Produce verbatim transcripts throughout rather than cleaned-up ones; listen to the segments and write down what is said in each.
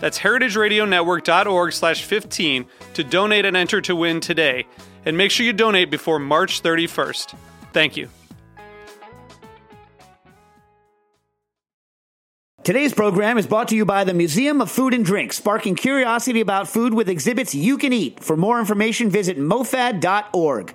That's heritage radio network dot org slash fifteen to donate and enter to win today. And make sure you donate before March thirty-first. Thank you. Today's program is brought to you by the Museum of Food and Drink, sparking curiosity about food with exhibits you can eat. For more information, visit mofad dot org.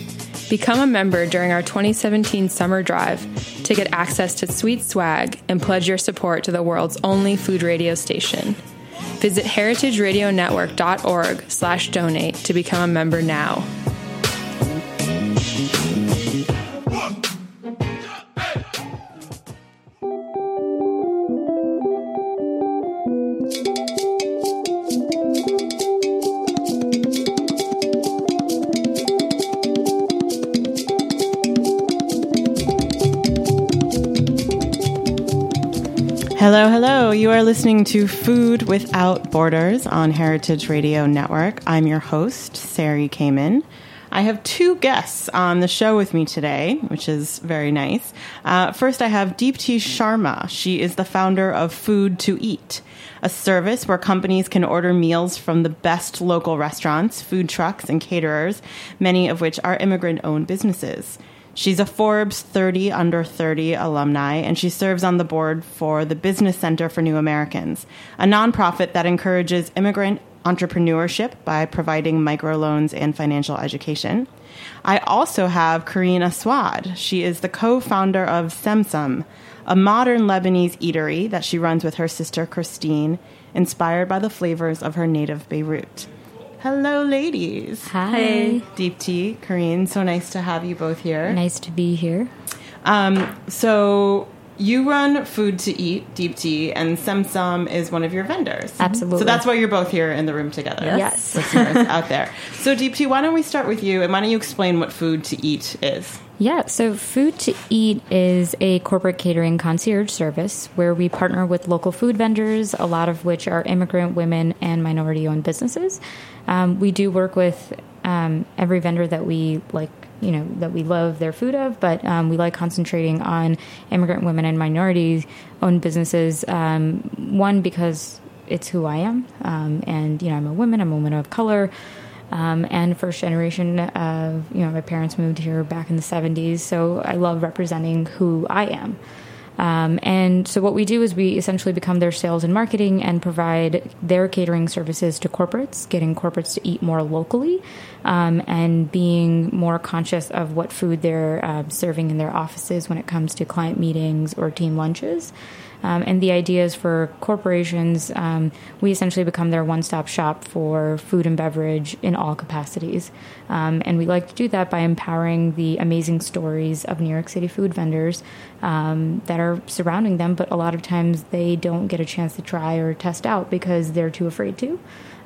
Become a member during our twenty seventeen summer drive to get access to sweet swag and pledge your support to the world's only food radio station. Visit heritage radio network dot org slash donate to become a member now. Hello, hello. You are listening to Food Without Borders on Heritage Radio Network. I'm your host, Sari Kamen. I have two guests on the show with me today, which is very nice. Uh, first, I have Deepti Sharma. She is the founder of Food to Eat, a service where companies can order meals from the best local restaurants, food trucks, and caterers, many of which are immigrant-owned businesses. She's a Forbes thirty under thirty alumni, and she serves on the board for the Business Center for New Americans, a nonprofit that encourages immigrant entrepreneurship by providing microloans and financial education. I also have Carine Assouad. She is the co-founder of Semsom, a modern Lebanese eatery that she runs with her sister Christine, inspired by the flavors of her native Beirut. Hello, ladies. Hi. Deepti, Carine, so nice to have you both here. Nice to be here. Um, so you run Food to Eat, Deepti, and Semsom is one of your vendors. Absolutely. So that's why you're both here in the room together. Yes. Listeners out there. So Deepti, why don't we start with you, and why don't you explain what Food to Eat is? Yeah, so Food to Eat is a corporate catering concierge service where we partner with local food vendors, a lot of which are immigrant women and minority-owned businesses. Um, we do work with um, every vendor that we like, you know, that we love their food of, but um, we like concentrating on immigrant women and minority-owned businesses. Um, one, because it's who I am, um, and you know, I'm a woman, I'm a woman of color. Um, and first generation, uh, you know, my parents moved here back in the seventies, so I love representing who I am. Um, and so what we do is we essentially become their sales and marketing and provide their catering services to corporates, getting corporates to eat more locally, um, and being more conscious of what food they're uh, serving in their offices when it comes to client meetings or team lunches. Um, and the idea is for corporations, um, we essentially become their one-stop shop for food and beverage in all capacities. Um, and we like to do that by empowering the amazing stories of New York City food vendors um, that are surrounding them, but a lot of times they don't get a chance to try or test out because they're too afraid to.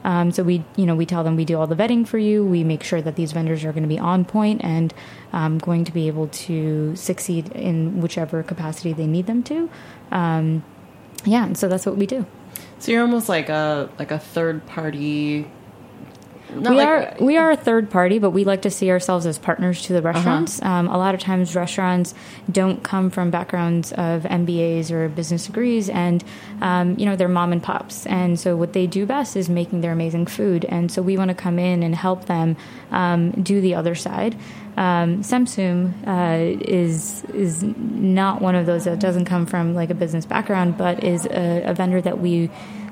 Um, so we, you know, we tell them we do all the vetting for you. We make sure that these vendors are going to be on point and um, going to be able to succeed in whichever capacity they need them to. Um, yeah, and so that's what we do. So you're almost like a like a third party Not we like are a, we are a third party, but we like to see ourselves as partners to the restaurants. Uh-huh. Um, a lot of times, restaurants don't come from backgrounds of M B As or business degrees, and um, you know they're mom and pops. And so, what they do best is making their amazing food. And so, we want to come in and help them um, do the other side. Um, Semsom uh, is is not one of those that doesn't come from like a business background, but is a, a vendor that we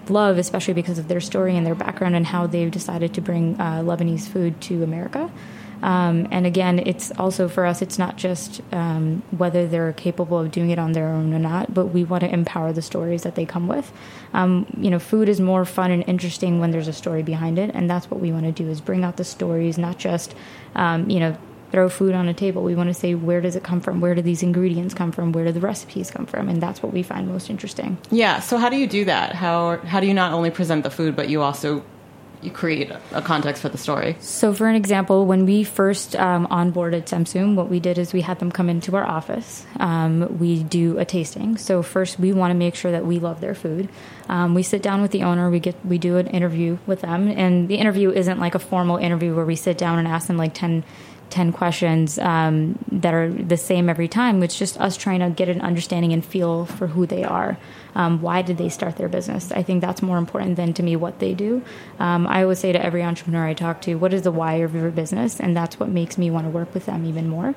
love, especially because of their story and their background and how they've decided to bring uh, Lebanese food to America. Um, and again, it's also for us, it's not just um, whether they're capable of doing it on their own or not, but we want to empower the stories that they come with. Um, you know, food is more fun and interesting when there's a story behind it, and that's what we want to do is bring out the stories, not just, um, you know, throw food on a table. We want to say, where does it come from? Where do these ingredients come from? Where do the recipes come from? And that's what we find most interesting. Yeah. So how do you do that? How how do you not only present the food, but you also you create a context for the story? So for an example, when we first um, onboarded Semsom, what we did is we had them come into our office. Um, we do a tasting. So first, we want to make sure that we love their food. Um, we sit down with the owner, we get we do an interview with them. And the interview isn't like a formal interview where we sit down and ask them like ten ten questions um, that are the same every time. It's just us trying to get an understanding and feel for who they are. Um, why did they start their business? I think that's more important than to me what they do. Um, I always say to every entrepreneur I talk to, what is the why of your business? And that's what makes me want to work with them even more.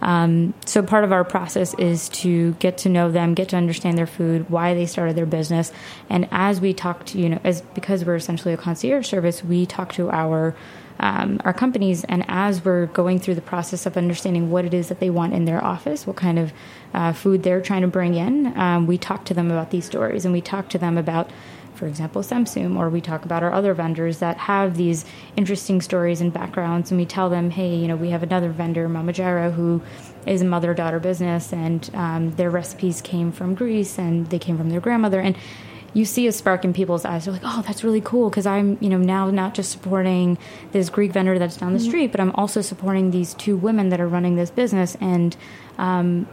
Um, so part of our process is to get to know them, get to understand their food, why they started their business. And as we talk to, you know, as because we're essentially a concierge service, we talk to our Um, our companies, and as we're going through the process of understanding what it is that they want in their office, what kind of uh, food they're trying to bring in, um, we talk to them about these stories, and we talk to them about, for example, Semsom, or we talk about our other vendors that have these interesting stories and backgrounds, and we tell them, hey, you know, we have another vendor, Mama Jairo, who is a mother-daughter business, and um, their recipes came from Greece, and they came from their grandmother, and you see a spark in people's eyes. They're like, oh, that's really cool because I'm, you know, now not just supporting this Greek vendor that's down the street, but I'm also supporting these two women that are running this business. And um,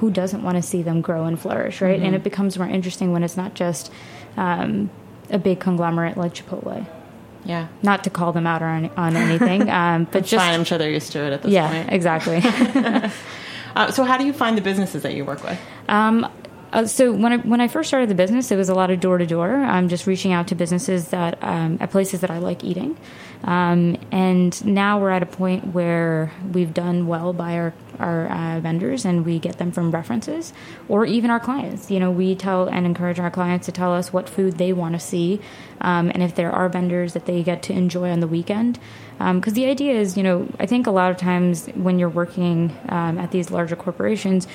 who doesn't want to see them grow and flourish, right? Mm-hmm. And it becomes more interesting when it's not just um, a big conglomerate like Chipotle. Yeah. Not to call them out on, on anything. Um, but just fine. I'm sure they're used to it at this yeah, point. Yeah, exactly. uh, so how do you find the businesses that you work with? Um Uh, so when I when I first started the business, it was a lot of door to door. I'm just reaching out to businesses that um, at places that I like eating, um, and now we're at a point where we've done well by our our uh, vendors, and we get them from references or even our clients. You know, we tell and encourage our clients to tell us what food they want to see, um, and if there are vendors that they get to enjoy on the weekend. Because um, the idea is, you know, I think a lot of times when you're working um, at these larger corporations,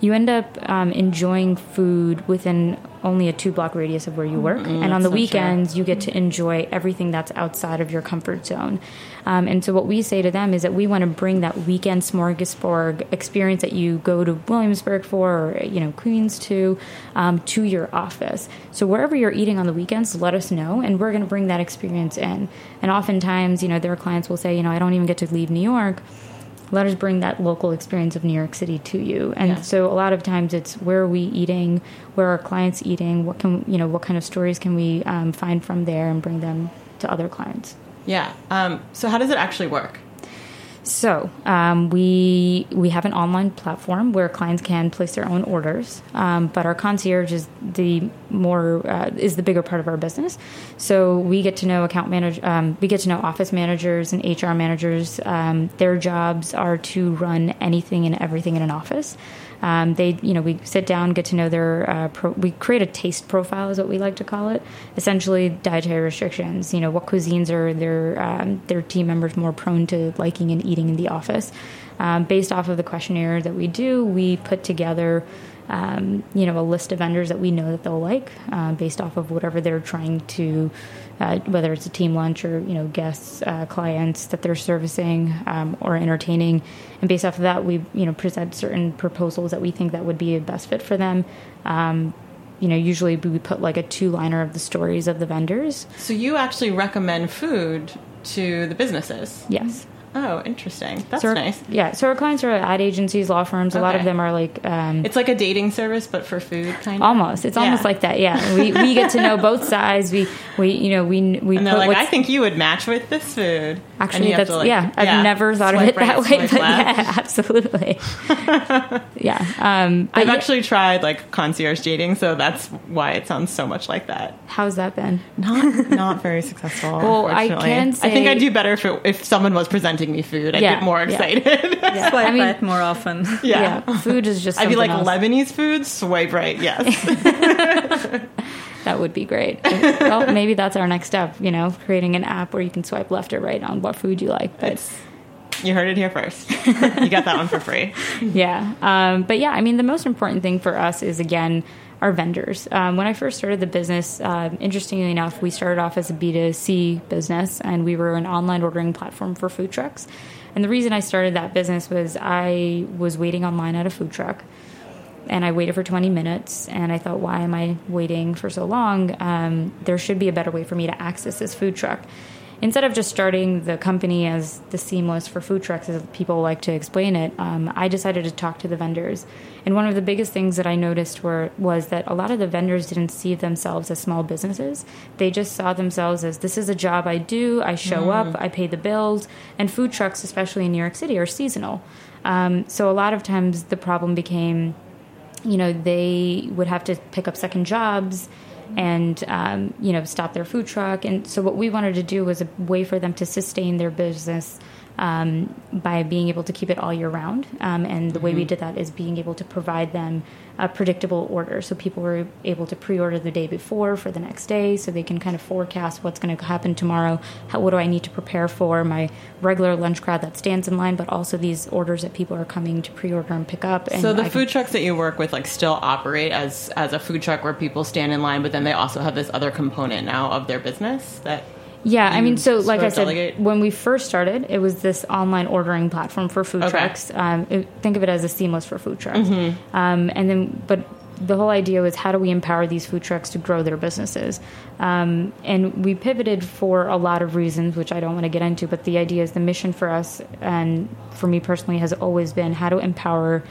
you end up um, enjoying food within only a two-block radius of where you work. Mm, and on the weekends, true. You get to enjoy everything that's outside of your comfort zone. Um, and so what we say to them is that we want to bring that weekend smorgasbord experience that you go to Williamsburg for, or, you know, Queens to, um, to your office. So wherever you're eating on the weekends, let us know, and we're going to bring that experience in. And oftentimes, you know, their clients will say, you know, I don't even get to leave New York. Let us bring that local experience of New York City to you. And yeah. So a lot of times it's where are we eating, where are our clients eating, what can you know, what kind of stories can we um, find from there and bring them to other clients. Yeah. Um, so how does it actually work? So um, we we have an online platform where clients can place their own orders, um, but our concierge is the more uh, is the bigger part of our business. So we get to know account manage, um, we get to know office managers and H R managers. Um, their jobs are to run anything and everything in an office. Um, they, you know, we sit down, get to know their, uh, pro- we create a taste profile is what we like to call it. Essentially dietary restrictions, you know, what cuisines are their, um, their team members more prone to liking and eating in the office. Um, based off of the questionnaire that we do, we put together, um, you know, a list of vendors that we know that they'll like, uh, based off of whatever they're trying to, uh, whether it's a team lunch or, you know, guests, uh, clients that they're servicing, um, or entertaining. And based off of that, we, you know, present certain proposals that we think that would be a best fit for them. Um, you know, usually we put like a two-liner of the stories of the vendors. So you actually recommend food to the businesses? Yes. Oh, interesting. That's so our, nice. Yeah. So our clients are ad agencies, law firms. A okay. lot of them are like... Um, it's like a dating service, but for food, kind of? Almost. It's yeah. almost like that, yeah. We we get to know both sides. We, we you know, we... we and they're like, I think you would match with this food. Actually, that's... Like, yeah, I've yeah, never thought of it right, that way, but left. yeah, absolutely. yeah. Um, I've yeah. actually tried, like, concierge dating, so that's why it sounds so much like that. How's that been? Not not very successful, well, unfortunately. I can say... I think I'd do better if, it, if someone was presenting me food. I'd yeah, get more excited. Yeah. Yeah. Swipe I mean, right more often. Yeah. yeah. Food is just I'd be like, else. Lebanese food? Swipe right, yes. That would be great. Well, maybe that's our next step, you know, creating an app where you can swipe left or right on what food you like. But it's, you heard it here first. You got that one for free. Yeah. Um, but yeah, I mean, the most important thing for us is, again, our vendors. Um, when I first started the business, uh, interestingly enough, we started off as a B two C business, and we were an online ordering platform for food trucks. And the reason I started that business was I was waiting online at a food truck, and I waited for twenty minutes, and I thought, why am I waiting for so long? Um, there should be a better way for me to access this food truck. Instead of just starting the company as the seamless for food trucks, as people like to explain it, um, I decided to talk to the vendors. And one of the biggest things that I noticed were was that a lot of the vendors didn't see themselves as small businesses. They just saw themselves as, this is a job I do, I show mm. up, I pay the bills. And food trucks, especially in New York City, are seasonal. Um, so a lot of times the problem became, you know, they would have to pick up second jobs and, um, you know, stop their food truck. And so what we wanted to do was a way for them to sustain their business um, by being able to keep it all year round. Um, and the mm-hmm. way we did that is being able to provide them a predictable order. So people were able to pre-order the day before for the next day, so they can kind of forecast what's going to happen tomorrow. How, what do I need to prepare for my regular lunch crowd that stands in line, but also these orders that people are coming to pre-order and pick up. And so the I food can, trucks that you work with like still operate as, as a food truck where people stand in line, but then they also have this other component now of their business that... Yeah, I mean, so like I said, delegate. When we first started, it was this online ordering platform for food okay. trucks. Um, it, think of it as a seamless for food trucks. Mm-hmm. Um, and then, but the whole idea was, how do we empower these food trucks to grow their businesses? Um, and we pivoted for a lot of reasons, which I don't want to get into, but the idea is the mission for us and for me personally has always been how to empower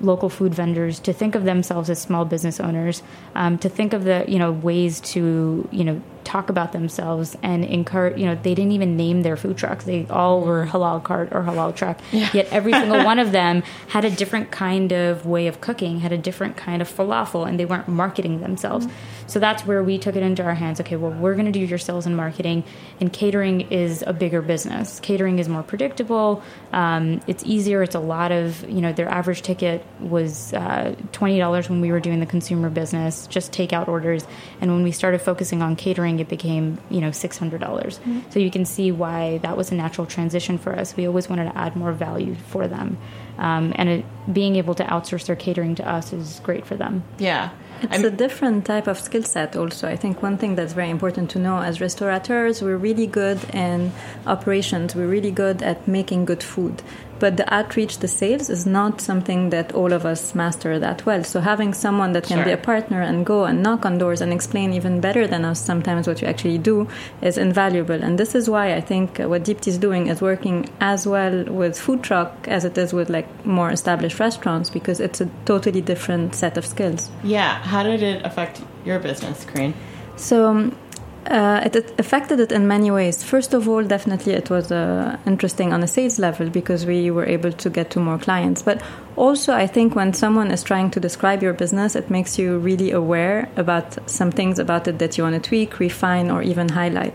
local food vendors to think of themselves as small business owners, um, to think of the, you know, ways to, you know, talk about themselves and encourage, you know, they didn't even name their food trucks. They all were halal cart or halal truck. Yeah. Yet every single one of them had a different kind of way of cooking, had a different kind of falafel, and they weren't marketing themselves. Mm-hmm. So that's where we took it into our hands. Okay, well, we're going to do your sales and marketing, and catering is a bigger business. Catering is more predictable. Um, it's easier. It's a lot of, you know, their average ticket was uh, twenty dollars when we were doing the consumer business, just takeout orders. And when we started focusing on catering, it became, you know, six hundred dollars. Mm-hmm. So you can see why that was a natural transition for us. We always wanted to add more value for them. Um, and it, being able to outsource their catering to us is great for them. Yeah. It's I'm, a different type of skill set also. I think one thing that's very important to know as restaurateurs, we're really good in operations. We're really good at making good food. But the outreach, the sales is not something that all of us master that well. So having someone that can sure. be a partner and go and knock on doors and explain even better than us sometimes what you actually do is invaluable. And this is why I think what Deepti is doing is working as well with food truck as it is with like more established restaurants, because it's a totally different set of skills. Yeah. How did it affect your business, Carine? So... Uh, it, it affected it in many ways. First of all, definitely it was uh, interesting on a sales level because we were able to get to more clients. But also, I think when someone is trying to describe your business, it makes you really aware about some things about it that you want to tweak, refine, or even highlight.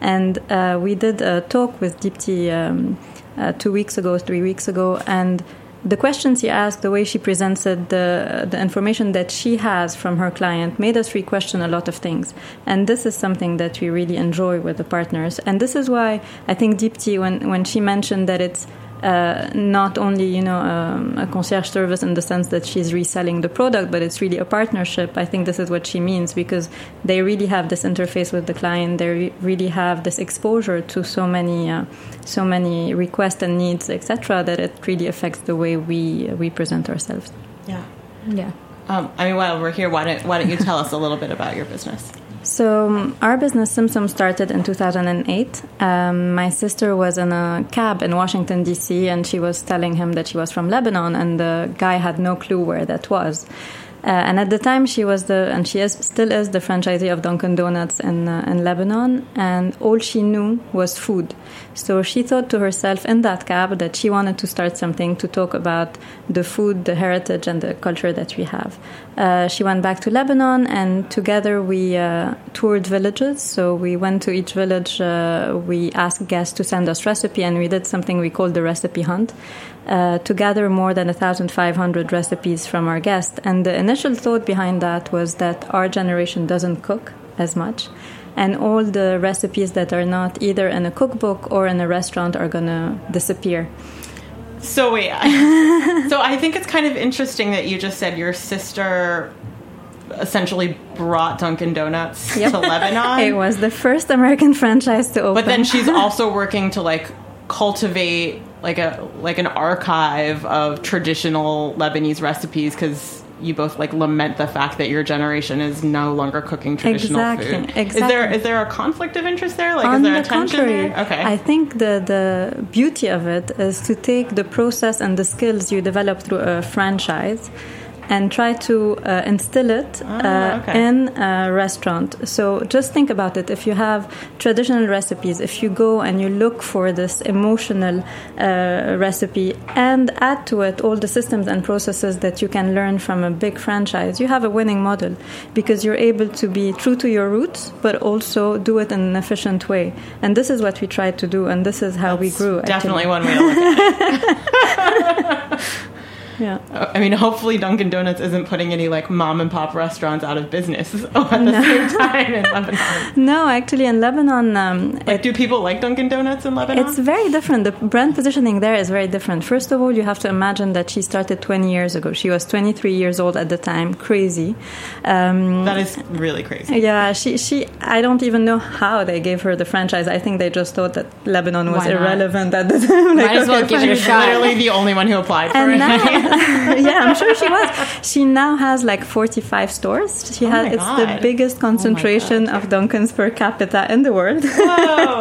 And uh, we did a talk with Deepti um, uh, two weeks ago, three weeks ago, and the questions he asked, the way she presented the the information that she has from her client made us re-question a lot of things. And this is something that we really enjoy with the partners. And this is why I think Deepti, when, when she mentioned that it's uh, not only, you know, um, a concierge service in the sense that she's reselling the product, but it's really a partnership. I think this is what she means, because they really have this interface with the client. They re- really have this exposure to so many uh, so many requests and needs, et cetera, that it really affects the way we uh, we present ourselves. Yeah, yeah. Um, I mean, while we're here, why don't why don't you tell us a little bit about your business? So our business, Semsom, started in two thousand eight. Um, my sister was in a cab in Washington, D C, and she was telling him that she was from Lebanon, and the guy had no clue where that was. Uh, and at the time, she was the, and she is, still is, the franchisee of Dunkin' Donuts in uh, in Lebanon, and all she knew was food. So she thought to herself in that cab that she wanted to start something to talk about the food, the heritage, and the culture that we have. Uh, she went back to Lebanon, and together we uh, toured villages. So we went to each village, uh, we asked guests to send us recipe, and we did something we called the recipe hunt. Uh, to gather more than one thousand five hundred recipes from our guests. And the initial thought behind that was that our generation doesn't cook as much, and all the recipes that are not either in a cookbook or in a restaurant are going to disappear. So wait, I, so I think it's kind of interesting that you just said your sister essentially brought Dunkin' Donuts yep. to Lebanon. It was the first American franchise to open. But then she's also working to, like, cultivate like a like an archive of traditional Lebanese recipes, because you both like lament the fact that your generation is no longer cooking traditional exactly, food. Exactly. Is there is there a conflict of interest there? Like, on is there the a tension contrary, there? Okay. I think the, the beauty of it is to take the process and the skills you develop through a franchise and try to uh, instill it ah, uh, okay. in a restaurant. So just think about it. If you have traditional recipes, if you go and you look for this emotional uh, recipe and add to it all the systems and processes that you can learn from a big franchise, you have a winning model, because you're able to be true to your roots, but also do it in an efficient way. And this is what we tried to do, and this is how That's we grew. Definitely one way to look at it. Yeah, I mean, hopefully Dunkin' Donuts isn't putting any like mom and pop restaurants out of business at no. the same time in Lebanon. No, actually, in Lebanon, um, like, it, do people like Dunkin' Donuts in Lebanon? It's very different. The brand positioning there is very different. First of all, you have to imagine that she started twenty years ago. She was twenty-three years old at the time. Crazy. Um, that is really crazy. Yeah, she she. I don't even know how they gave her the franchise. I think they just thought that Lebanon was irrelevant at the time. Like, might as well give it a shot. Literally the only one who applied for and it. Now, yeah, I'm sure she was. She now has like forty-five stores. She oh has. It's God. the biggest concentration oh of Dunkins per capita in the world. Whoa.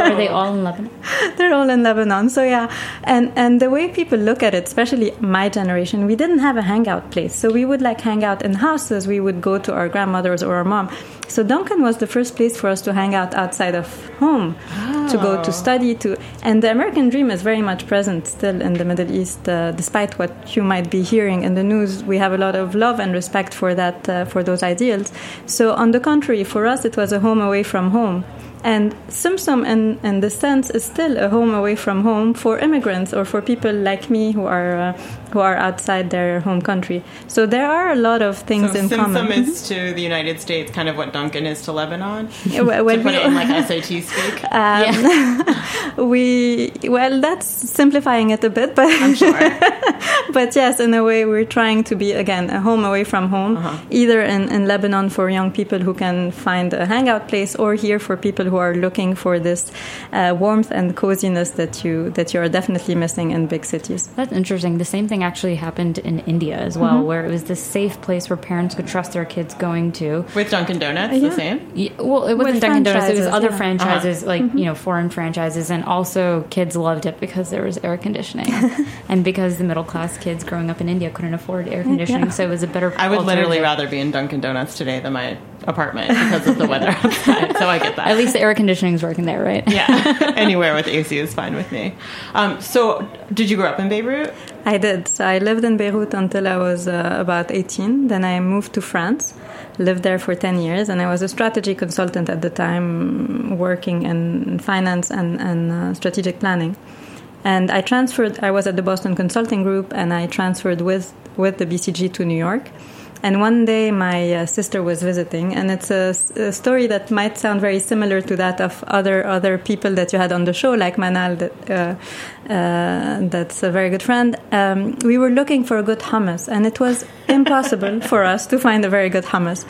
Are they all in Lebanon? They're all in Lebanon. So yeah, and and the way people look at it, especially my generation, we didn't have a hangout place. So we would like hang out in houses. We would go to our grandmothers or our mom. So Dunkin' was the first place for us to hang out outside of home, oh. to go to study, to, and the American dream is very much present still in the Middle East, uh, despite what you might be hearing in the news. We have a lot of love and respect for that, uh, for those ideals. So on the contrary, for us, it was a home away from home. And Semsom, in, in the sense, is still a home away from home for immigrants or for people like me who are uh, who are outside their home country. So there are a lot of things so in Semsom common. Semsom is to the United States kind of what Dunkin' is to Lebanon? Yeah, well, to put it in like S A T speak? Um, yeah. we, well, that's simplifying it a bit. But I'm sure. But yes, in a way, we're trying to be, again, a home away from home, uh-huh. either in, in Lebanon for young people who can find a hangout place, or here for people who are looking for this uh, warmth and coziness that you that you are definitely missing in big cities. That's interesting. The same thing actually happened in India as well, mm-hmm. where it was this safe place where parents could trust their kids going to. With Dunkin' Donuts, uh, yeah. the same? Yeah, well, it wasn't Dunkin' Donuts. It was other yeah. franchises, uh-huh. like, mm-hmm. you know, foreign franchises. And also kids loved it because there was air conditioning and because the middle-class kids growing up in India couldn't afford air conditioning, yeah. so it was a better I would literally rather be in Dunkin' Donuts today than my apartment because of the weather outside, so I get that. At least the air conditioning is working there, right? Yeah, anywhere with A C is fine with me. Um, so, did you grow up in Beirut? I did. So I lived in Beirut until I was uh, about eighteen. Then I moved to France, lived there for ten years, and I was a strategy consultant at the time, working in finance and, and uh, strategic planning. And I transferred, I was at the Boston Consulting Group, and I transferred with, with the B C G to New York. And one day my uh, sister was visiting, and it's a, a story that might sound very similar to that of other other people that you had on the show, like Manal, that, uh, uh, that's a very good friend. Um, we were looking for a good hummus, and it was impossible for us to find a very good hummus.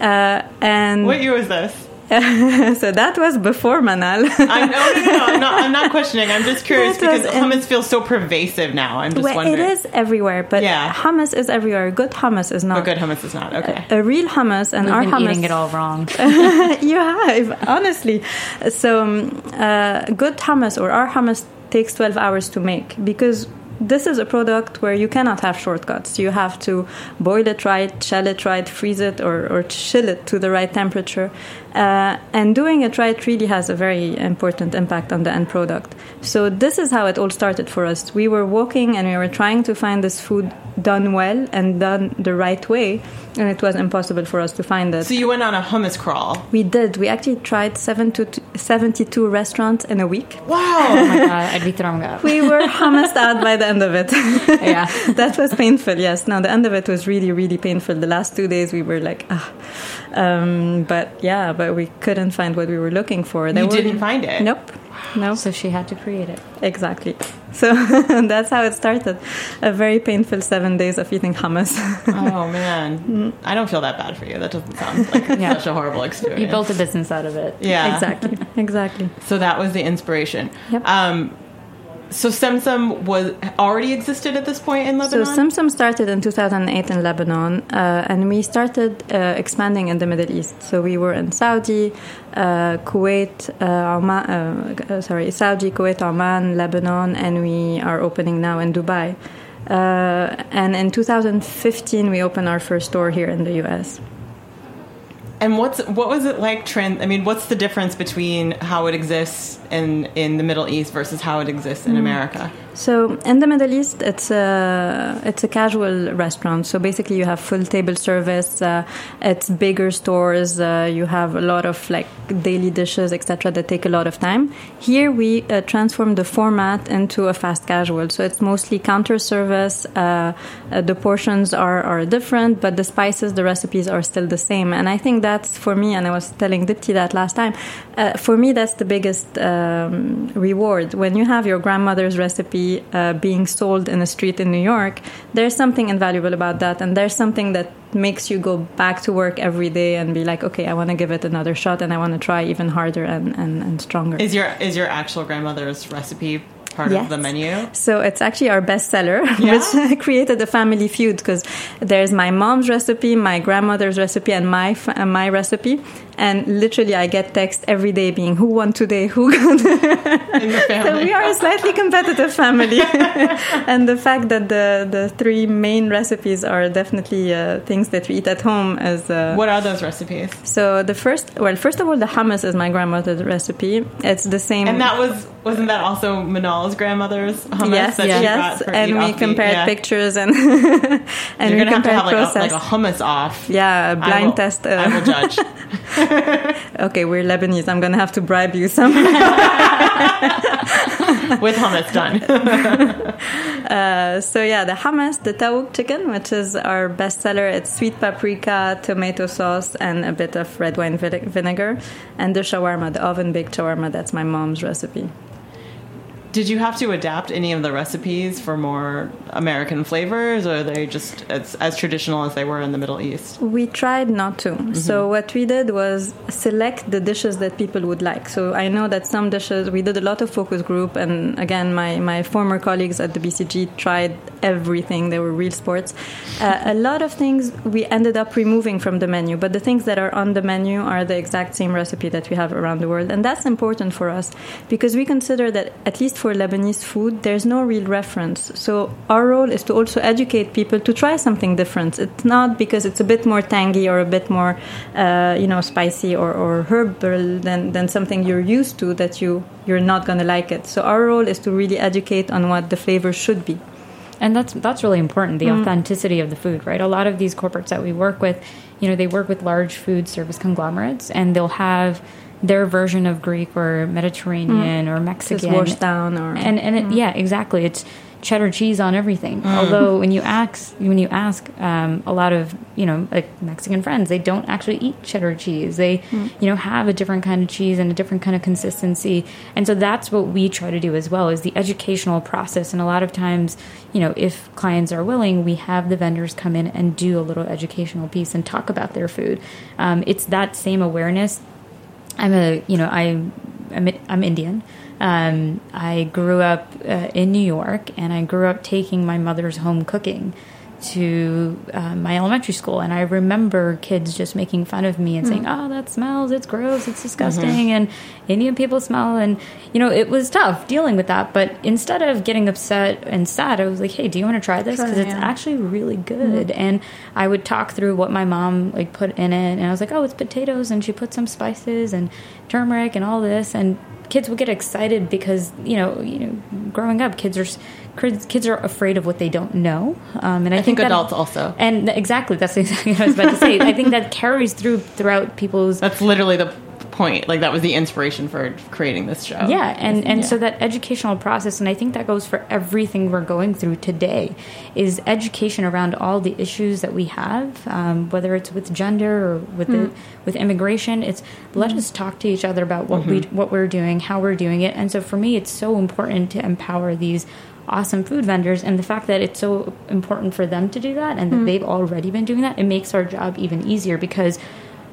Uh, and what year was this? So that was before Manal. I know, no, no, no. I'm not, I'm not questioning. I'm just curious because was, hummus feels so pervasive now. I'm just well, wondering. It is everywhere, but yeah. hummus is everywhere. Good hummus is not. But good hummus is not, okay. A, a real hummus and We've our been hummus. Eating it all wrong. You have, honestly. So um, uh, good hummus or our hummus takes twelve hours to make because this is a product where you cannot have shortcuts. You have to boil it right, shell it right, freeze it, or, or chill it to the right temperature. Uh, and doing it right really has a very important impact on the end product. So this is how it all started for us. We were walking and we were trying to find this food done well and done the right way, and it was impossible for us to find it. So you went on a hummus crawl. We did. We actually tried seventy-two restaurants in a week. Wow! Oh my God, I'd be thrown up. We were hummused out by the end of it. Yeah. That was painful, yes. No, the end of it was really, really painful. The last two days we were like, ah. Um, but yeah, but we couldn't find what we were looking for. There you didn't were, find it? Nope. No. So she had to create it. Exactly. So that's how it started. A very painful seven days of eating hummus. Oh, man. Mm. I don't feel that bad for you. That doesn't sound like yeah. such a horrible experience. You built a business out of it. Yeah. Exactly. Exactly. So that was the inspiration. Yep. Um, so Semsom was already existed at this point in Lebanon? So Semsom started in two thousand eight in Lebanon, uh, and we started uh, expanding in the Middle East. So we were in Saudi, uh, Kuwait, uh, Oman, uh, sorry, Saudi, Kuwait, Oman, Lebanon, and we are opening now in Dubai. Uh, and in two thousand fifteen, we opened our first store here in the U S. And what's what was it like? Trans, I mean, what's the difference between how it exists in, in the Middle East versus how it exists in mm. America? So in the Middle East, it's a it's a casual restaurant. So basically, you have full table service. Uh, it's bigger stores. Uh, you have a lot of like daily dishes, et cetera, that take a lot of time. Here, we uh, transform the format into a fast casual. So it's mostly counter service. Uh, uh, the portions are are different, but the spices, the recipes are still the same. And I think that That's for me, and I was telling Deepti that last time, uh, for me that's the biggest um, reward. When you have your grandmother's recipe uh, being sold in a street in New York, there's something invaluable about that, and there's something that makes you go back to work every day and be like, okay, I want to give it another shot, and I want to try even harder and, and, and stronger. Is your is your actual grandmother's recipe part yes. of the menu? So it's actually our bestseller, yeah? Which created a family feud because there's my mom's recipe, my grandmother's recipe, and my uh, my recipe. And literally, I get texts every day being, who won today, who got in the family. So we are a slightly competitive family. And the fact that the, the three main recipes are definitely uh, things that we eat at home. As uh, What are those recipes? So the first, well, first of all, the hummus is my grandmother's recipe. It's the same. And that was, wasn't that also Manal's grandmother's hummus? Yes, that yes. She yes. For and we compared yeah. pictures and, and You're we compared have to have like a, like a hummus off. Yeah, a blind I will, test. Uh, I will judge. Okay, we're Lebanese. I'm going to have to bribe you somehow. With hummus done. uh, so yeah, the hummus, the tawuk chicken, which is our bestseller. It's sweet paprika, tomato sauce, and a bit of red wine vinegar. And the shawarma, the oven-baked shawarma, that's my mom's recipe. Did you have to adapt any of the recipes for more American flavors, or are they just as, as traditional as they were in the Middle East? We tried not to. Mm-hmm. So what we did was select the dishes that people would like. So I know that some dishes, we did a lot of focus group, and again, my, my former colleagues at the B C G tried everything. They were real sports. Uh, a lot of things we ended up removing from the menu, but the things that are on the menu are the exact same recipe that we have around the world. And that's important for us because we consider that at least for Lebanese food, there's no real reference. So our role is to also educate people to try something different. It's not because it's a bit more tangy or a bit more, uh, you know, spicy or, or herbal than, than something you're used to that you, you're not going to like it. So our role is to really educate on what the flavor should be. And that's that's really important, the mm. authenticity of the food, right? A lot of these corporates that we work with, you know, they work with large food service conglomerates, and they'll have their version of Greek or Mediterranean mm. or Mexican. Just washed down. Or, and and it, mm. yeah, exactly. It's cheddar cheese on everything. Mm. Although when you ask, when you ask um, a lot of, you know, like Mexican friends, they don't actually eat cheddar cheese. They, mm. you know, have a different kind of cheese and a different kind of consistency. And so that's what we try to do as well, is the educational process. And a lot of times, you know, if clients are willing, we have the vendors come in and do a little educational piece and talk about their food. Um, it's that same awareness I'm a, you know, I, I'm, I'm Indian. Um, I grew up uh, in New York, and I grew up taking my mother's home cooking to uh, my elementary school. And I remember kids just making fun of me and mm. saying, oh, that smells, it's gross, it's disgusting, mm-hmm. and Indian people smell. And, you know, it was tough dealing with that. But instead of getting upset and sad, I was like, hey, do you want to try this? Because it's yeah. actually really good. Mm-hmm. And I would talk through what my mom, like, put in it. And I was like, oh, it's potatoes, and she put some spices and turmeric and all this. And kids would get excited because, you know, you know, growing up, kids are kids are afraid of what they don't know, um, and I, I think, think that, adults also. And exactly, that's exactly what I was about to say. I think that carries through throughout people's. That's literally the point. Like, that was the inspiration for creating this show. Yeah, and and yeah. so that educational process, and I think that goes for everything we're going through today, is education around all the issues that we have, um, whether it's with gender or with mm. the, with immigration. It's let mm. us talk to each other about what mm-hmm. we what we're doing, how we're doing it, and so for me, it's so important to empower these awesome food vendors, and the fact that it's so important for them to do that, and that mm. they've already been doing that, it makes our job even easier, because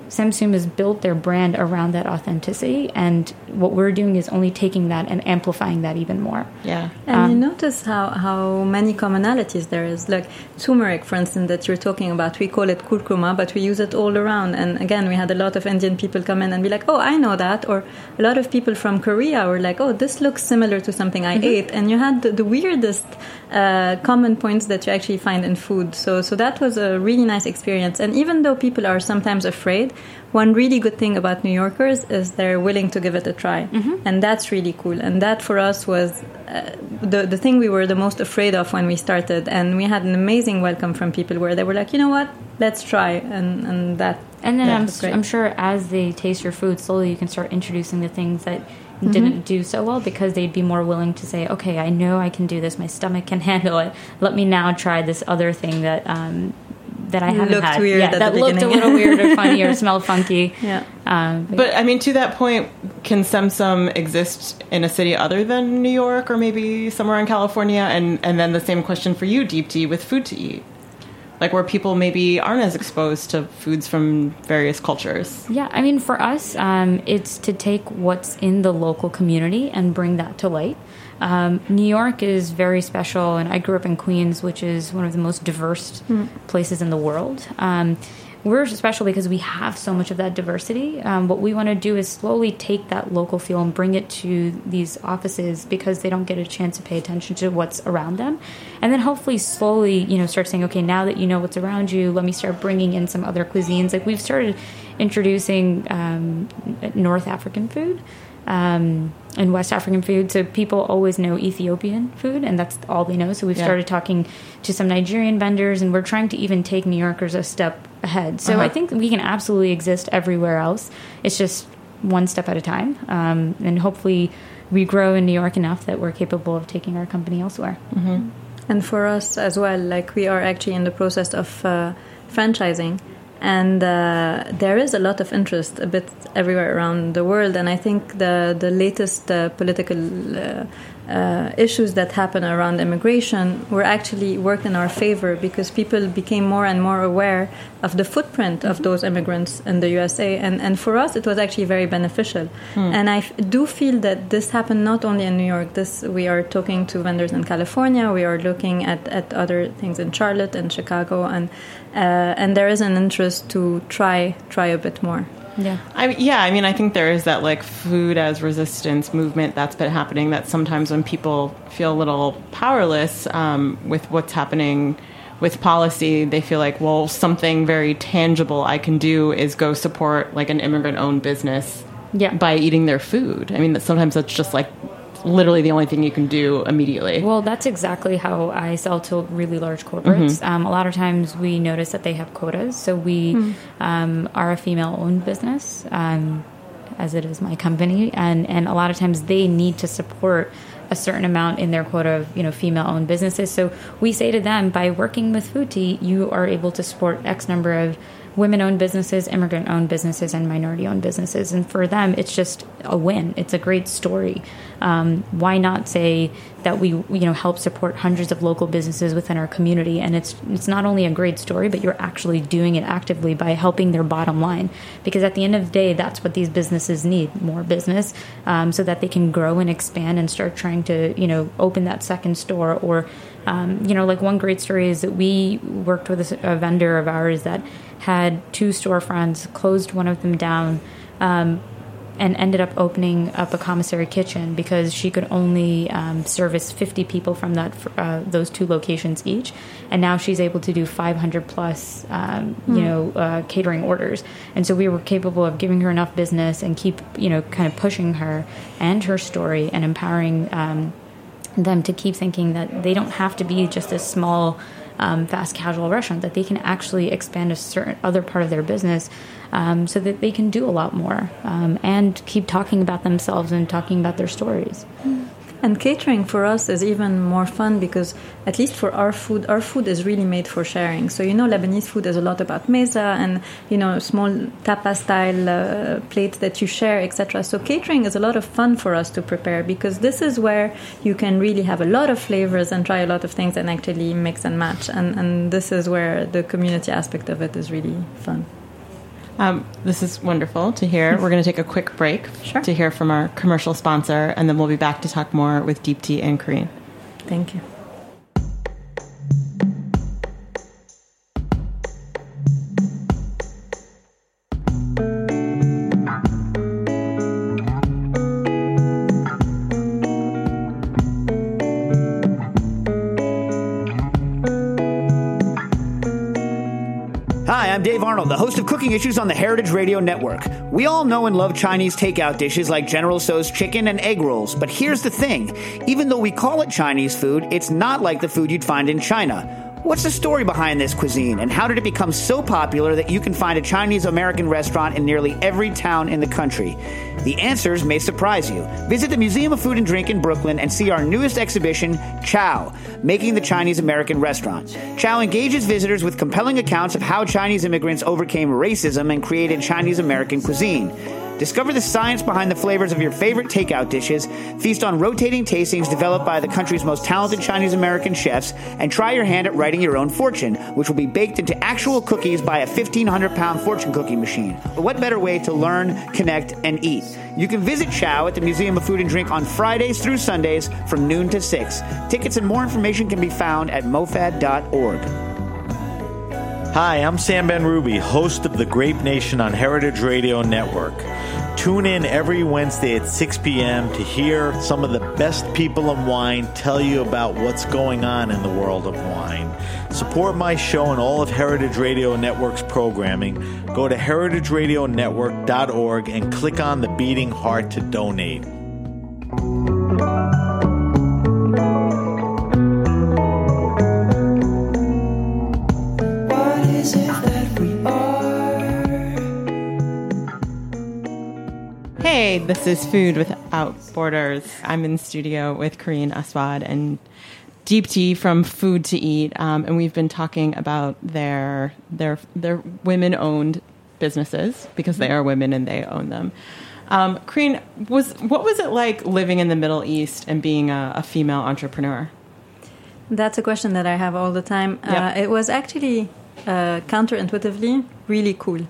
Semsom has built their brand around that authenticity, and what we're doing is only taking that and amplifying that even more. Yeah. And um, you notice how, how many commonalities there is. Like turmeric, for instance, that you're talking about, we call it kurkuma, but we use it all around. And again, we had a lot of Indian people come in and be like, oh, I know that. Or a lot of people from Korea were like, oh, this looks similar to something I mm-hmm. ate. And you had the, the weirdest uh, common points that you actually find in food. So, so that was a really nice experience. And even though people are sometimes afraid, one really good thing about New Yorkers is they're willing to give it a try. Mm-hmm. And that's really cool. And that for us was uh, the, the thing we were the most afraid of when we started. And we had an amazing welcome from people where they were like, you know what, let's try. And, and that And then that I'm, was great. I'm sure as they taste your food, slowly you can start introducing the things that mm-hmm. didn't do so well, because they'd be more willing to say, okay, I know I can do this. My stomach can handle it. Let me now try this other thing that... Um, that I haven't looked had. Weird yeah, at that the looked beginning. A little weird or funny or smelled funky. Yeah. Um, but, but I mean, to that point, can Semsom exist in a city other than New York, or maybe somewhere in California? And and then the same question for you, Deepti, with Food to Eat. Like, where people maybe aren't as exposed to foods from various cultures. Yeah, I mean, for us, um, it's to take what's in the local community and bring that to light. Um, New York is very special, and I grew up in Queens, which is one of the most diverse mm. places in the world. Um, we're special because we have so much of that diversity. Um, what we want to do is slowly take that local feel and bring it to these offices, because they don't get a chance to pay attention to what's around them. And then hopefully slowly, you know, start saying, okay, now that you know what's around you, let me start bringing in some other cuisines. Like, we've started introducing um, North African food. Um, and West African food. So people always know Ethiopian food, and that's all they know. So we've yeah. started talking to some Nigerian vendors, and we're trying to even take New Yorkers a step ahead. So uh-huh. I think we can absolutely exist everywhere else. It's just one step at a time. Um, and hopefully we grow in New York enough that we're capable of taking our company elsewhere. Mm-hmm. And for us as well, like, we are actually in the process of uh, franchising. And uh, there is a lot of interest a bit everywhere around the world. And I think the, the latest uh, political uh, uh, issues that happen around immigration were actually worked in our favor, because people became more and more aware of the footprint mm-hmm. of those immigrants in the U S A. And, and for us, it was actually very beneficial. Mm. And I f- do feel that this happened not only in New York. This we are talking to vendors in California. We are looking at, at other things in Charlotte and Chicago. And uh, and there is an interest to try try a bit more. Yeah, I, yeah. I mean, I think there is that, like, food as resistance movement that's been happening, that sometimes when people feel a little powerless um, with what's happening with policy, they feel like, well, something very tangible I can do is go support, like, an immigrant-owned business yeah. by eating their food. I mean, that sometimes that's just, like, literally the only thing you can do immediately. Well, that's exactly how I sell to really large corporates. Mm-hmm. Um, a lot of times we notice that they have quotas. So we mm-hmm. um, are a female-owned business, um, as it is my company. And, and a lot of times they need to support a certain amount in their quota of, you know, female-owned businesses. So we say to them, by working with Food to Eat, you are able to support X number of women-owned businesses, immigrant-owned businesses, and minority-owned businesses. And for them, it's just a win. It's a great story. Um, why not say that we, you know, help support hundreds of local businesses within our community? And it's it's not only a great story, but you're actually doing it actively by helping their bottom line. Because at the end of the day, that's what these businesses need, more business, um, so that they can grow and expand and start trying to, you know, open that second store. Or, um, you know, like one great story is that we worked with a, a vendor of ours that had two storefronts, closed one of them down, um, and ended up opening up a commissary kitchen because she could only um, service fifty people from that uh, those two locations each, and now she's able to do five hundred plus um, mm. you know uh, catering orders. And so we were capable of giving her enough business and keep you know kind of pushing her and her story and empowering um, them to keep thinking that they don't have to be just a small Um, fast casual restaurant, that they can actually expand a certain other part of their business um, so that they can do a lot more um, and keep talking about themselves and talking about their stories. And catering for us is even more fun because at least for our food, our food is really made for sharing. So, you know, Lebanese food is a lot about meza and, you know, small tapa style uh, plates that you share, et cetera. So catering is a lot of fun for us to prepare because this is where you can really have a lot of flavors and try a lot of things and actually mix and match. And, and this is where the community aspect of it is really fun. Um, this is wonderful to hear. We're going to take a quick break sure. to hear from our commercial sponsor, and then we'll be back to talk more with Deepti and Carine. Thank you. Dave Arnold, the host of Cooking Issues on the Heritage Radio Network. We all know and love Chinese takeout dishes like General Tso's chicken and egg rolls, but here's the thing. Even though we call it Chinese food, it's not like the food you'd find in China. What's the story behind this cuisine, and how did it become so popular that you can find a Chinese-American restaurant in nearly every town in the country? The answers may surprise you. Visit the Museum of Food and Drink in Brooklyn and see our newest exhibition, Chow, Making the Chinese-American Restaurant. Chow engages visitors with compelling accounts of how Chinese immigrants overcame racism and created Chinese-American cuisine. Discover the science behind the flavors of your favorite takeout dishes, feast on rotating tastings developed by the country's most talented Chinese-American chefs, and try your hand at writing your own fortune, which will be baked into actual cookies by a fifteen hundred pound fortune cookie machine. What better way to learn, connect, and eat? You can visit Chow at the Museum of Food and Drink on Fridays through Sundays from noon to six. Tickets and more information can be found at mofad dot org. Hi, I'm Sam Ben Ruby, host of The Grape Nation on Heritage Radio Network. Tune in every Wednesday at six p.m. to hear some of the best people in wine tell you about what's going on in the world of wine. Support my show and all of Heritage Radio Network's programming. Go to heritage radio network dot org and click on the beating heart to donate. Hey, this is Food Without Borders. I'm in studio with Carine Assouad and Deepti from Food to Eat, um, and we've been talking about their their their women-owned businesses because they are women and they own them. Um, Carine, was what was it like living in the Middle East and being a, a female entrepreneur? That's a question that I have all the time. Yep. Uh, it was actually uh, counterintuitively really cool,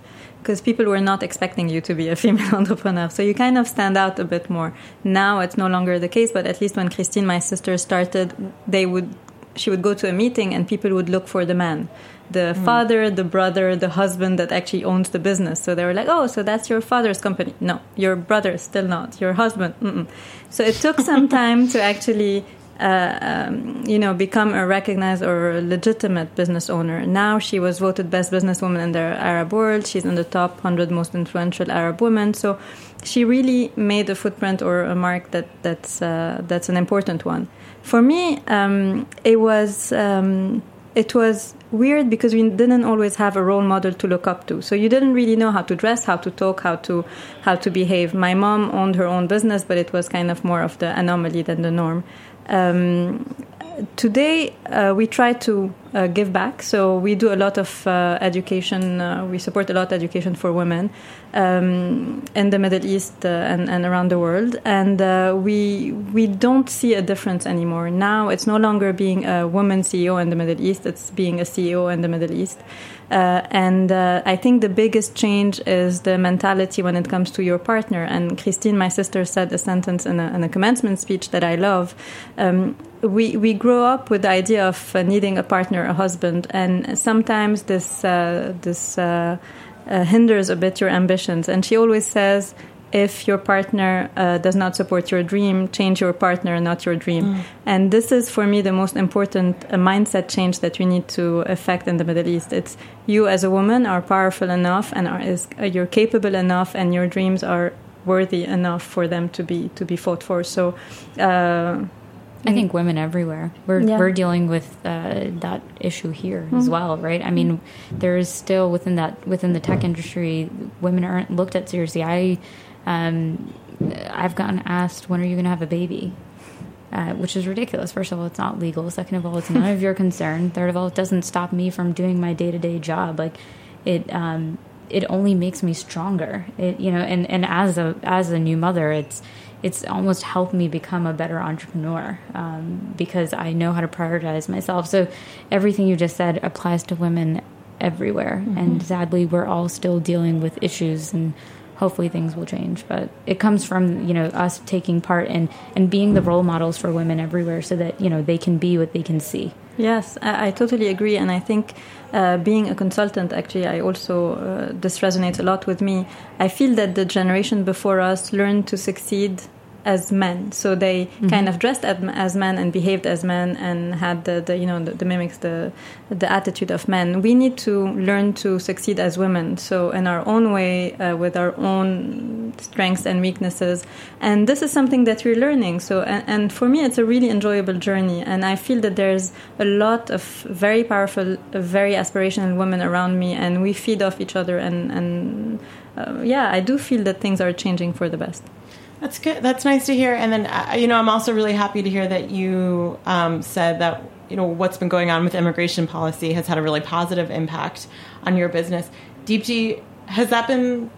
because people were not expecting you to be a female entrepreneur. So you kind of stand out a bit more. Now it's no longer the case, but at least when Christine, my sister, started, they would, she would go to a meeting and people would look for the man, the mm. father, the brother, the husband that actually owns the business. So they were like, oh, so that's your father's company. No, your brother, still not. Your husband, mm-mm. So it took some time to actually... Uh, um, you know, become a recognized or legitimate business owner. Now she was voted best businesswoman in the Arab world. She's in the top one hundred most influential Arab women. So she really made a footprint or a mark that that's uh, that's an important one. For me, um, it was um, it was weird because we didn't always have a role model to look up to. So you didn't really know how to dress, how to talk, how to how to behave. My mom owned her own business, but it was kind of more of the anomaly than the norm. Um, today, uh, we try to uh, give back. So we do a lot of uh, education. Uh, we support a lot of education for women um, in the Middle East uh, and, and around the world. And uh, we we don't see a difference anymore. Now it's no longer being a woman C E O in the Middle East. It's being a C E O in the Middle East. Uh, and uh, I think the biggest change is the mentality when it comes to your partner. And Christine, my sister, said a sentence in a, in a commencement speech that I love. Um, we we grow up with the idea of needing a partner, a husband, and sometimes this uh, this uh, uh, hinders a bit your ambitions. And she always says, if your partner uh, does not support your dream, change your partner, not your dream. Mm. And this is, for me, the most important uh, mindset change that we need to effect in the Middle East. It's you as a woman are powerful enough and are, is, uh, you're capable enough, and your dreams are worthy enough for them to be to be fought for. So uh, I think women everywhere, we're yeah. we're dealing with uh, that issue here mm-hmm. as well, right? I mean, there is still within that within the tech industry, women aren't looked at seriously. I Um, I've gotten asked, when are you going to have a baby? Uh, which is ridiculous. First of all, it's not legal. Second of all, it's none of your concern. Third of all, it doesn't stop me from doing my day-to-day job. Like it, um, it only makes me stronger. It, you know, and, and as a, as a new mother, it's, it's almost helped me become a better entrepreneur, um, because I know how to prioritize myself. So everything you just said applies to women everywhere. Mm-hmm. And sadly, we're all still dealing with issues, and hopefully things will change, but it comes from, you know, us taking part in and being the role models for women everywhere, so that, you know, they can be what they can see. Yes, I, I totally agree. And I think uh, being a consultant, actually, I also, uh, this resonates a lot with me. I feel that the generation before us learned to succeed as men. So they mm-hmm. kind of dressed as men and behaved as men and had the, the you know, the, the mimics, the the attitude of men. We need to learn to succeed as women. So in our own way, uh, with our own strengths and weaknesses. And this is something that we're learning. So, and, and for me, it's a really enjoyable journey. And I feel that there's a lot of very powerful, very aspirational women around me, and we feed off each other. And, and uh, yeah, I do feel that things are changing for the best. That's good. That's nice to hear. And then, uh, you know, I'm also really happy to hear that you um, said that, you know, what's been going on with immigration policy has had a really positive impact on your business. Deepti, has that been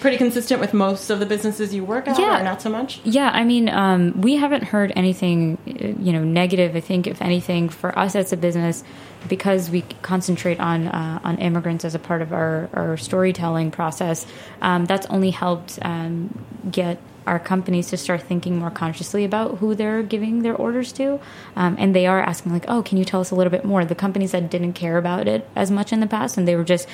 pretty consistent with most of the businesses you work at, yeah. or not so much? Yeah. I mean, um, we haven't heard anything, you know, negative. I think, if anything, for us as a business, because we concentrate on uh, on immigrants as a part of our, our storytelling process, um, that's only helped um, get our companies to start thinking more consciously about who they're giving their orders to. Um, and they are asking, like, oh, can you tell us a little bit more? The companies that didn't care about it as much in the past, and they were just,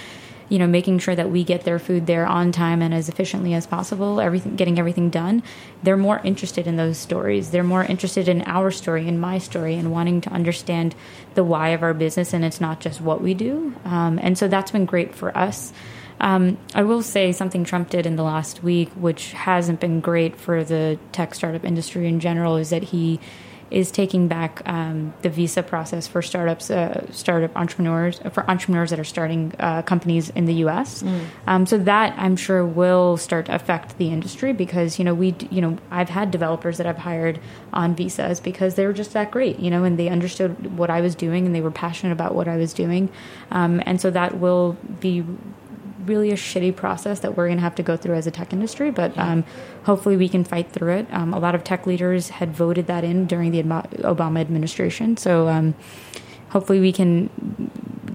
you know, making sure that we get their food there on time and as efficiently as possible, everything, getting everything done, they're more interested in those stories. They're more interested in our story, in my story, and wanting to understand the why of our business. And it's not just what we do. Um, and so that's been great for us. Um, I will say something Trump did in the last week, which hasn't been great for the tech startup industry in general, is that he is taking back um, the visa process for startups, uh, startup entrepreneurs, for entrepreneurs that are starting uh, companies in the U S Mm. Um, so that, I'm sure, will start to affect the industry, because, you know, we, you know, I've had developers that I've hired on visas because they were just that great, you know, and they understood what I was doing and they were passionate about what I was doing. Um, and so that will be really a shitty process that we're going to have to go through as a tech industry, but um, hopefully we can fight through it. Um, a lot of tech leaders had voted that in during the Obama administration, so um, hopefully we can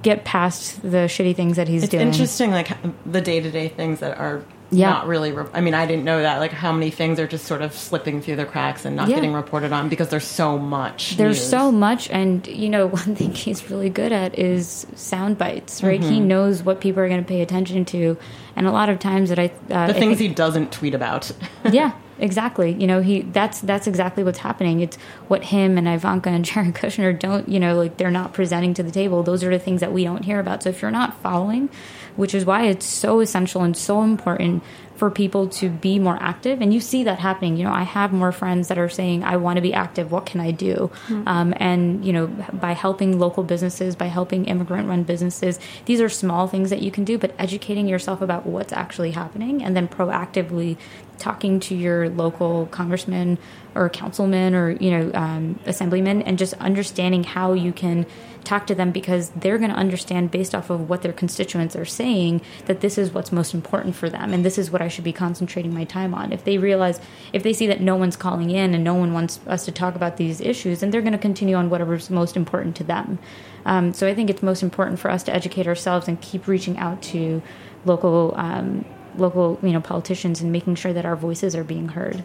get past the shitty things that he's it's doing. It's interesting, like, the day-to-day things that are yeah. not really... Re- I mean, I didn't know that, like, how many things are just sort of slipping through the cracks and not yeah. getting reported on, because there's so much There's news. so much, and, you know, one thing he's really good at is sound bites, right? Mm-hmm. He knows what people are going to pay attention to, and a lot of times that I... Uh, the things I think, he doesn't tweet about. yeah, exactly. You know, he that's that's exactly what's happening. It's what him and Ivanka and Jared Kushner don't, you know, like, they're not presenting to the table. Those are the things that we don't hear about. So if you're not following... which is why it's so essential and so important for people to be more active. And you see that happening. You know, I have more friends that are saying, I want to be active. What can I do? Mm-hmm. Um, and, you know, by helping local businesses, by helping immigrant-run businesses, these are small things that you can do, but educating yourself about what's actually happening and then proactively talking to your local congressman or councilman or, you know, um, assemblyman, and just understanding how you can talk to them, because they're going to understand based off of what their constituents are saying that this is what's most important for them. And this is what I should be concentrating my time on. If they realize, if they see that no one's calling in and no one wants us to talk about these issues, then they're going to continue on whatever's most important to them. Um, so I think it's most important for us to educate ourselves and keep reaching out to local um local, you know, politicians and making sure that our voices are being heard.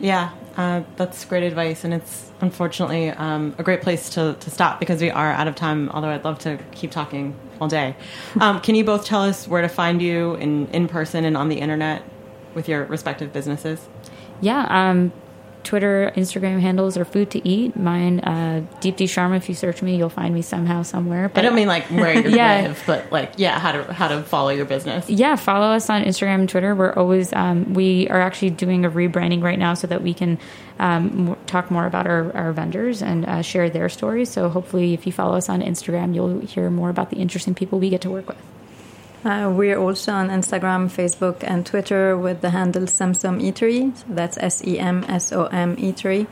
Yeah, uh, that's great advice. And it's unfortunately um, a great place to, to stop, because we are out of time, although I'd love to keep talking all day. Um, can you both tell us where to find you in, in person and on the internet with your respective businesses? Yeah, um, Twitter, Instagram handles are Food to Eat. Mine, uh, Deepti Sharma. If you search me, you'll find me somehow, somewhere. But I don't mean like where you yeah. live, but like, yeah, how to how to follow your business. Yeah, follow us on Instagram and Twitter. We're always, um, we are actually doing a rebranding right now so that we can um, talk more about our, our vendors and uh, share their stories. So hopefully if you follow us on Instagram, you'll hear more about the interesting people we get to work with. Uh, we're also on Instagram, Facebook, and Twitter with the handle Semsom Eatery. So that's S E M S O M Eatery.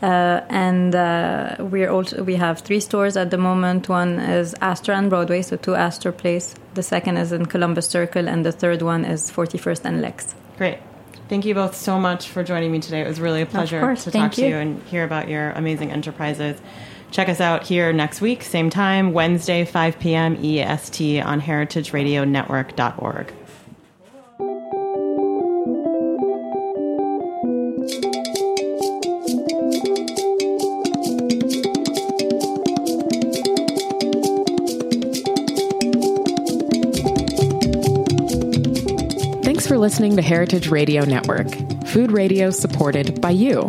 Uh, and uh, we're also, we have three stores at the moment. One is Astor and Broadway, so two Astor Place. The second is in Columbus Circle, and the third one is forty-first and Lex. Great. Thank you both so much for joining me today. It was really a pleasure course, to talk you. to you and hear about your amazing enterprises. Check us out here next week, same time, Wednesday, five p.m. E S T on heritage radio network dot org. Thanks for listening to Heritage Radio Network, food radio supported by you.